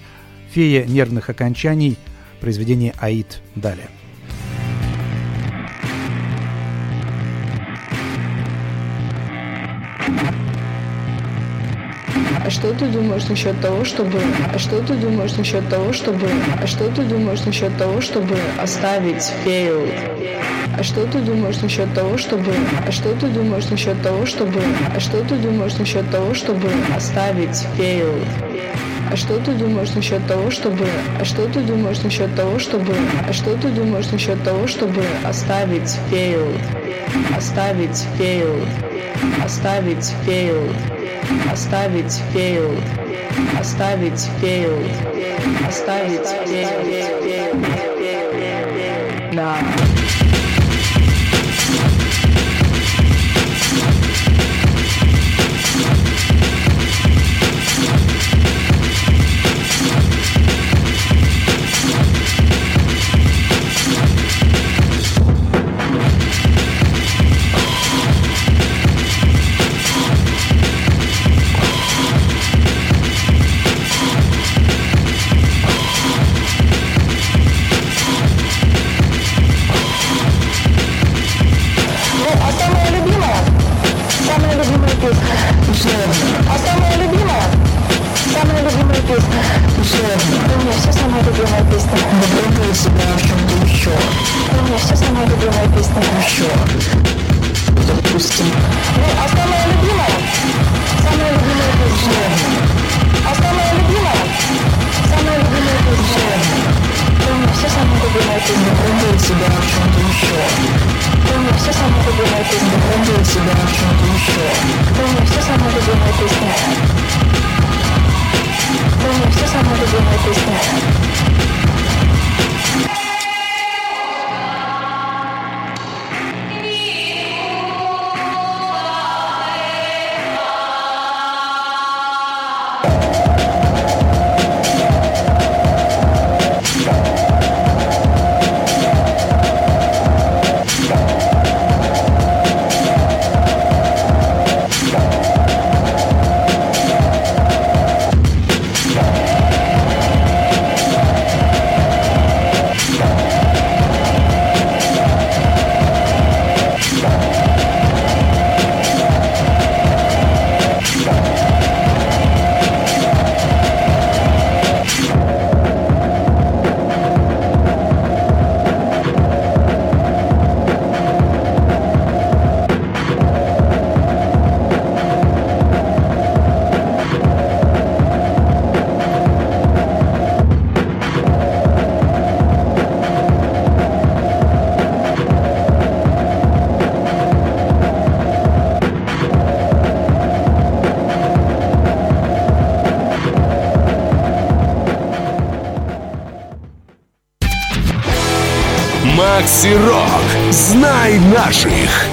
«Фея нервных окончаний», произведение «Аид» далее. А что ты думаешь насчет того, чтобы... А что ты думаешь насчет того, чтобы... А что ты думаешь насчет того, чтобы оставить фею? А что ты думаешь насчет того, чтобы... А что ты думаешь насчет того, чтобы... А что ты думаешь насчет того, чтобы оставить фею? А что ты думаешь насчет того, чтобы... А что ты думаешь насчет того, чтобы... А что ты думаешь насчет того, чтобы оставить фею? Оставить фею? Оставить фею? Оставить фею, оставить фею, оставить фею, да. Макси-рок. Знай наших.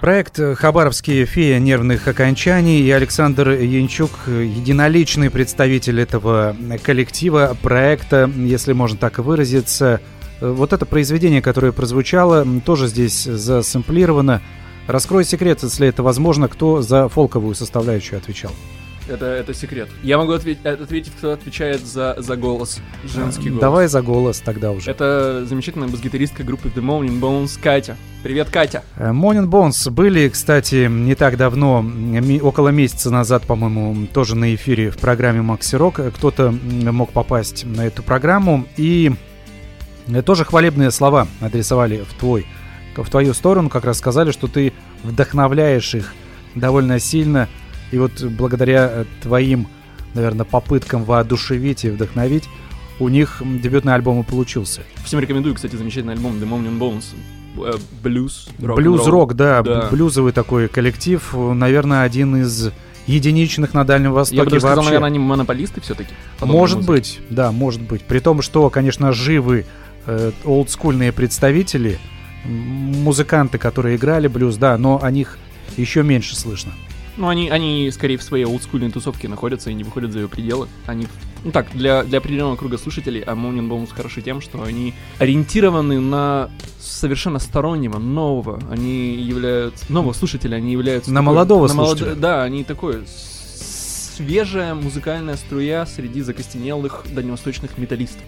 Проект «Хабаровские феи нервных окончаний» и Александр Янчук – единоличный представитель этого коллектива, проекта, если можно так выразиться. Вот это произведение, которое прозвучало, тоже здесь засэмплировано. Раскрой секрет, если это возможно, кто за фолковую составляющую отвечал. Это, это секрет. Я могу ответь, ответить, кто отвечает за, за голос, женский голос. Давай за голос тогда уже. Это замечательная бас-гитаристка группы The Morning Bones Катя. Привет, Катя. Morning Bones были, кстати, не так давно, около месяца назад, по-моему, тоже на эфире в программе «Макси-рок». Кто-то мог попасть на эту программу. И тоже хвалебные слова адресовали в, твой, в твою сторону, как раз сказали, что ты вдохновляешь их довольно сильно, и вот благодаря твоим, наверное, попыткам воодушевить и вдохновить, у них дебютный альбом и получился. Всем рекомендую, кстати, замечательный альбом The Moaning Bones. Блюз, рок-н-ролл. Блюз-рок, да, да, блюзовый такой коллектив, наверное, один из единичных на Дальнем Востоке. Я бы даже сказал, наверное, они монополисты все-таки. Может музыке. быть, да, может быть. При том, что, конечно, живы э, олдскульные представители, музыканты, которые играли блюз, да, но о них еще меньше слышно. Ну, они, они скорее в своей олдскульной тусовке находятся и не выходят за ее пределы. Они, ну так, для, для определенного круга слушателей, а Moaning Bones хороши тем, что они ориентированы на совершенно стороннего, нового. Они являются... Нового слушателя, они являются... На такой, молодого на слушателя. Молод... Да, они такое... Свежая музыкальная струя среди закостенелых дальневосточных металлистов.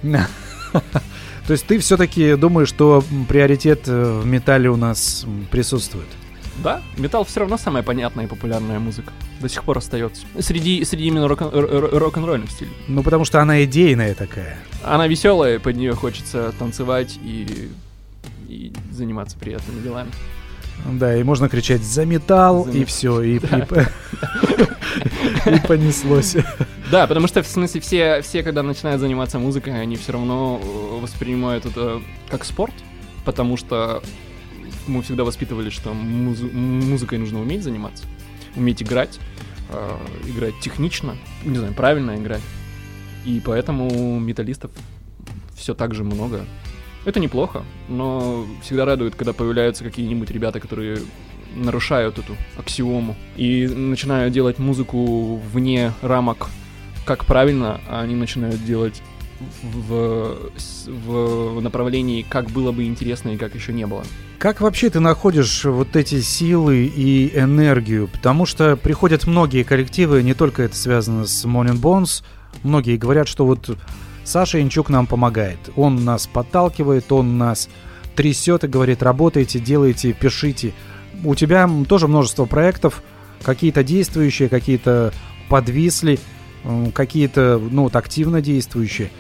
То есть ты все-таки думаешь, что приоритет в металле у нас присутствует? Да, металл все равно самая понятная и популярная музыка. До сих пор остается. Среди, среди именно рок-н- рок-н-ролльных стилей. Ну, потому что она идейная такая. Она веселая, под нее хочется танцевать и, и заниматься приятными делами. Да, и можно кричать «за металл», за и мет... все, и, да. и, и понеслось. Да, потому что, в смысле, все, все, когда начинают заниматься музыкой, они все равно воспринимают это как спорт, потому что... Мы всегда воспитывали, что музы- музыкой нужно уметь заниматься, уметь играть, э, играть технично, не знаю, правильно играть. И поэтому металлистов все так же много. Это неплохо, но всегда радует, когда появляются какие-нибудь ребята, которые нарушают эту аксиому и начинают делать музыку вне рамок, как правильно, а они начинают делать в, в направлении, как было бы интересно и как еще не было. Как вообще ты находишь вот эти силы и энергию? Потому что приходят многие коллективы, не только это связано с Moaning Bones. Многие говорят, что вот Саша Янчук нам помогает. Он нас подталкивает, он нас трясет и говорит, работайте, делайте, пишите. У тебя тоже множество проектов, какие-то действующие, какие-то подвисли, какие-то, ну, вот, активно действующие.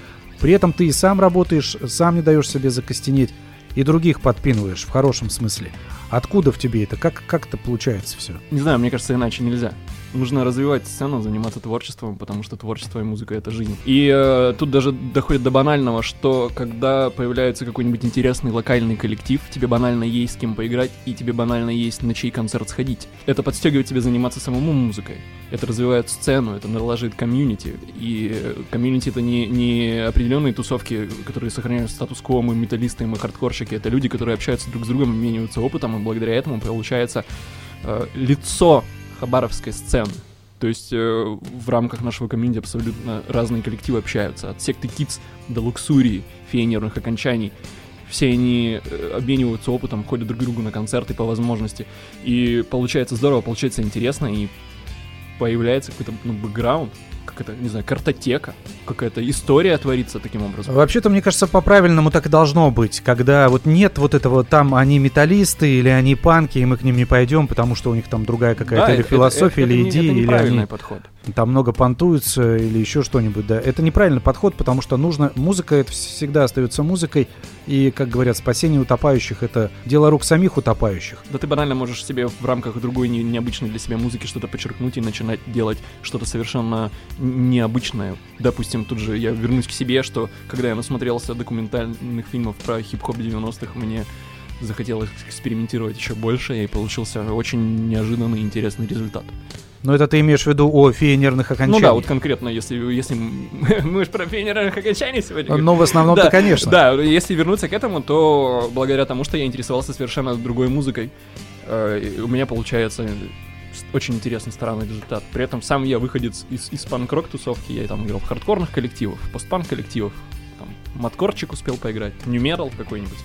При этом ты и сам работаешь, сам не даешь себе закостенеть. И других подпинываешь, в хорошем смысле. Откуда в тебе это? Как, как это получается все? Не знаю, мне кажется, иначе нельзя. Нужно развивать сцену, заниматься творчеством, потому что творчество и музыка — это жизнь. И э, тут даже доходит до банального, что когда появляется какой-нибудь интересный локальный коллектив, тебе банально есть с кем поиграть, и тебе банально есть на чей концерт сходить. Это подстегивает тебя заниматься самому музыкой. Это развивает сцену, это налаживает комьюнити. И комьюнити — это не, не определенные тусовки, которые сохраняют статус-кво. Мы металлисты, мы хардкорщики. Это люди, которые общаются друг с другом, обмениваются опытом, и благодаря этому получается э, лицо хабаровской сцены. То есть э, в рамках нашего комьюнити абсолютно разные коллективы общаются. От секты Kids до Луксурии, феи нервных окончаний. Все они э, обмениваются опытом, ходят друг к другу на концерты по возможности. И получается здорово, получается интересно, и появляется какой-то, ну, бэкграунд, какая-то, не знаю, картотека, какая-то история творится таким образом. Вообще-то, мне кажется, по-правильному так и должно быть, когда вот нет вот этого, там они металлисты или они панки, и мы к ним не пойдем, потому что у них там другая какая-то, да, или это, философия, это, это, или это, идея, это или они подход. Там много понтуются, или еще что-нибудь, да. Это неправильный подход, потому что нужно... Музыка — это всегда остается музыкой, и, как говорят, спасение утопающих — это дело рук самих утопающих. Да ты банально можешь себе в рамках другой не, необычной для себя музыки что-то подчеркнуть и начинать делать что-то совершенно необычное. Допустим, тут же я вернусь к себе, что когда я насмотрелся документальных фильмов про хип-хоп девяностых, мне захотелось экспериментировать еще больше, и получился очень неожиданный и интересный результат. Но это ты имеешь в виду о фее нервных окончаний? Ну да, вот конкретно, если, если мы же про феи нервных окончаний сегодня говорим. Ну, в основном-то, да, конечно. Да, если вернуться к этому, то благодаря тому, что я интересовался совершенно другой музыкой, у меня получается очень интересный странный результат. При этом сам я выходец из, из панк-рок-тусовки, я там играл в хардкорных коллективах, постпанк-коллективах, там, маткорчик успел поиграть, нью-метал какой-нибудь.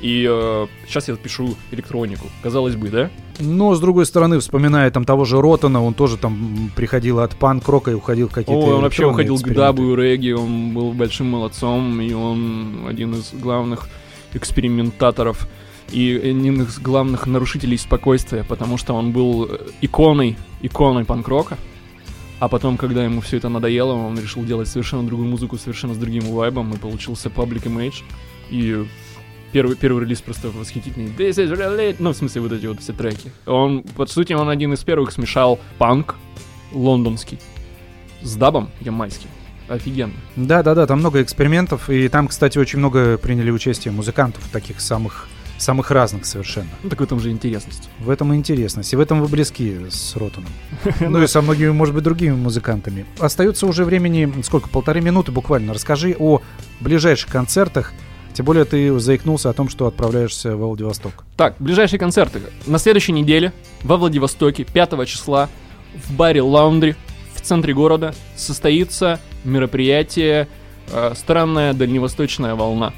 И э, сейчас я пишу электронику. Казалось бы, да? Но, с другой стороны, вспоминая там того же Ротана, он тоже там приходил от панк-рока и уходил в какие-то... О, он вообще уходил к дабу, регги, он был большим молодцом, и он один из главных экспериментаторов и один из главных нарушителей спокойствия, потому что он был иконой, иконой панк-рока. А потом, когда ему все это надоело, он решил делать совершенно другую музыку, совершенно с другим вайбом, и получился Public Image. И первый, первый релиз просто восхитительный. This is really... Ну, в смысле, вот эти вот все треки. Он, по сути, он один из первых смешал панк лондонский с дабом ямайским. Офигенно. Да-да-да, там много экспериментов, и там, кстати, очень много приняли участие музыкантов, таких самых, самых разных совершенно. Ну, так в этом же интересность. В этом и интересность, и в этом вы близки с Ротаном. Ну и со многими, может быть, другими музыкантами. Остается уже времени, сколько, полторы минуты буквально. Расскажи о ближайших концертах, тем более ты заикнулся о том, что отправляешься во Владивосток. Так, ближайшие концерты. На следующей неделе во Владивостоке пятого числа в баре «Лаундри» в центре города состоится мероприятие э, «Странная дальневосточная волна».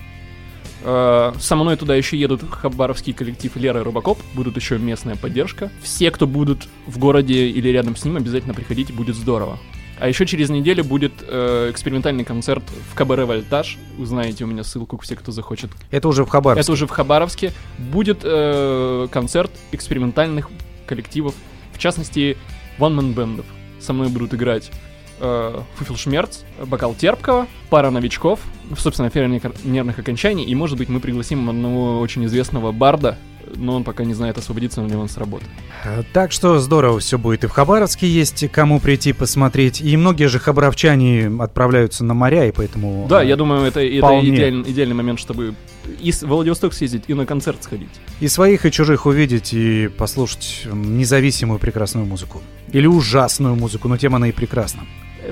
Э, со мной туда еще едут хабаровский коллектив Лера и Рыбакоп, будут еще местная поддержка. Все, кто будут в городе или рядом с ним, обязательно приходите, будет здорово. А еще через неделю будет э, экспериментальный концерт в Кабаре «Вольтаж». Узнаете у меня ссылку, все, кто захочет. Это уже в Хабаровске. Это уже в Хабаровске. Будет э, концерт экспериментальных коллективов, в частности, ван-мэн-бэндов. Со мной будут играть э, Фуфельшмерц, Бокал Терпкого, пара новичков, собственно, Афера нервных окончаний, и, может быть, мы пригласим одного очень известного барда, но он пока не знает, освободится ли он с работы. Так что здорово все будет. И в Хабаровске есть кому прийти посмотреть, и многие же хабаровчане отправляются на моря, и поэтому... Да, э, я думаю, это, это идеальный, идеальный момент, чтобы и в Владивосток съездить, и на концерт сходить. И своих, и чужих увидеть, и послушать независимую прекрасную музыку. Или ужасную музыку, но тем она и прекрасна.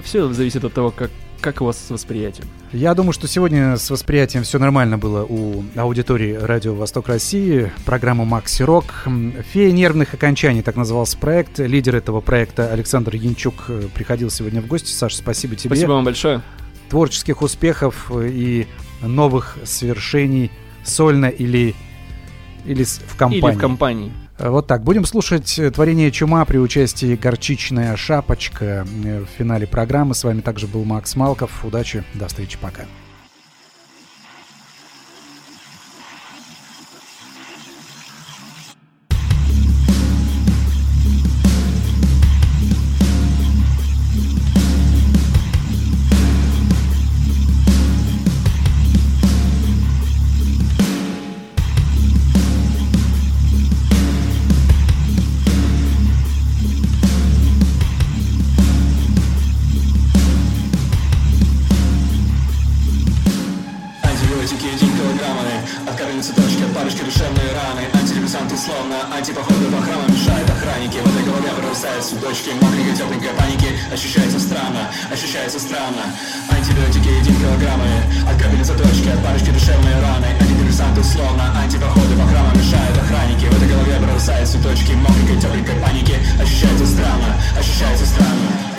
Все зависит от того, как, как у вас с восприятием. Я думаю, что сегодня с восприятием все нормально было у аудитории Радио Восток России. Программа «Макси Рок». «Фея нервных окончаний» — так назывался проект. Лидер этого проекта Александр Янчук приходил сегодня в гости. Саша, спасибо тебе. Спасибо вам большое. Творческих успехов и новых свершений сольно или, или в компании. Или в компании. Вот так. Будем слушать творение «Чума» при участии «Горчичная шапочка» в финале программы. С вами также был Макс Малков. Удачи, до встречи, пока. Ощущается странно, ощущается странно.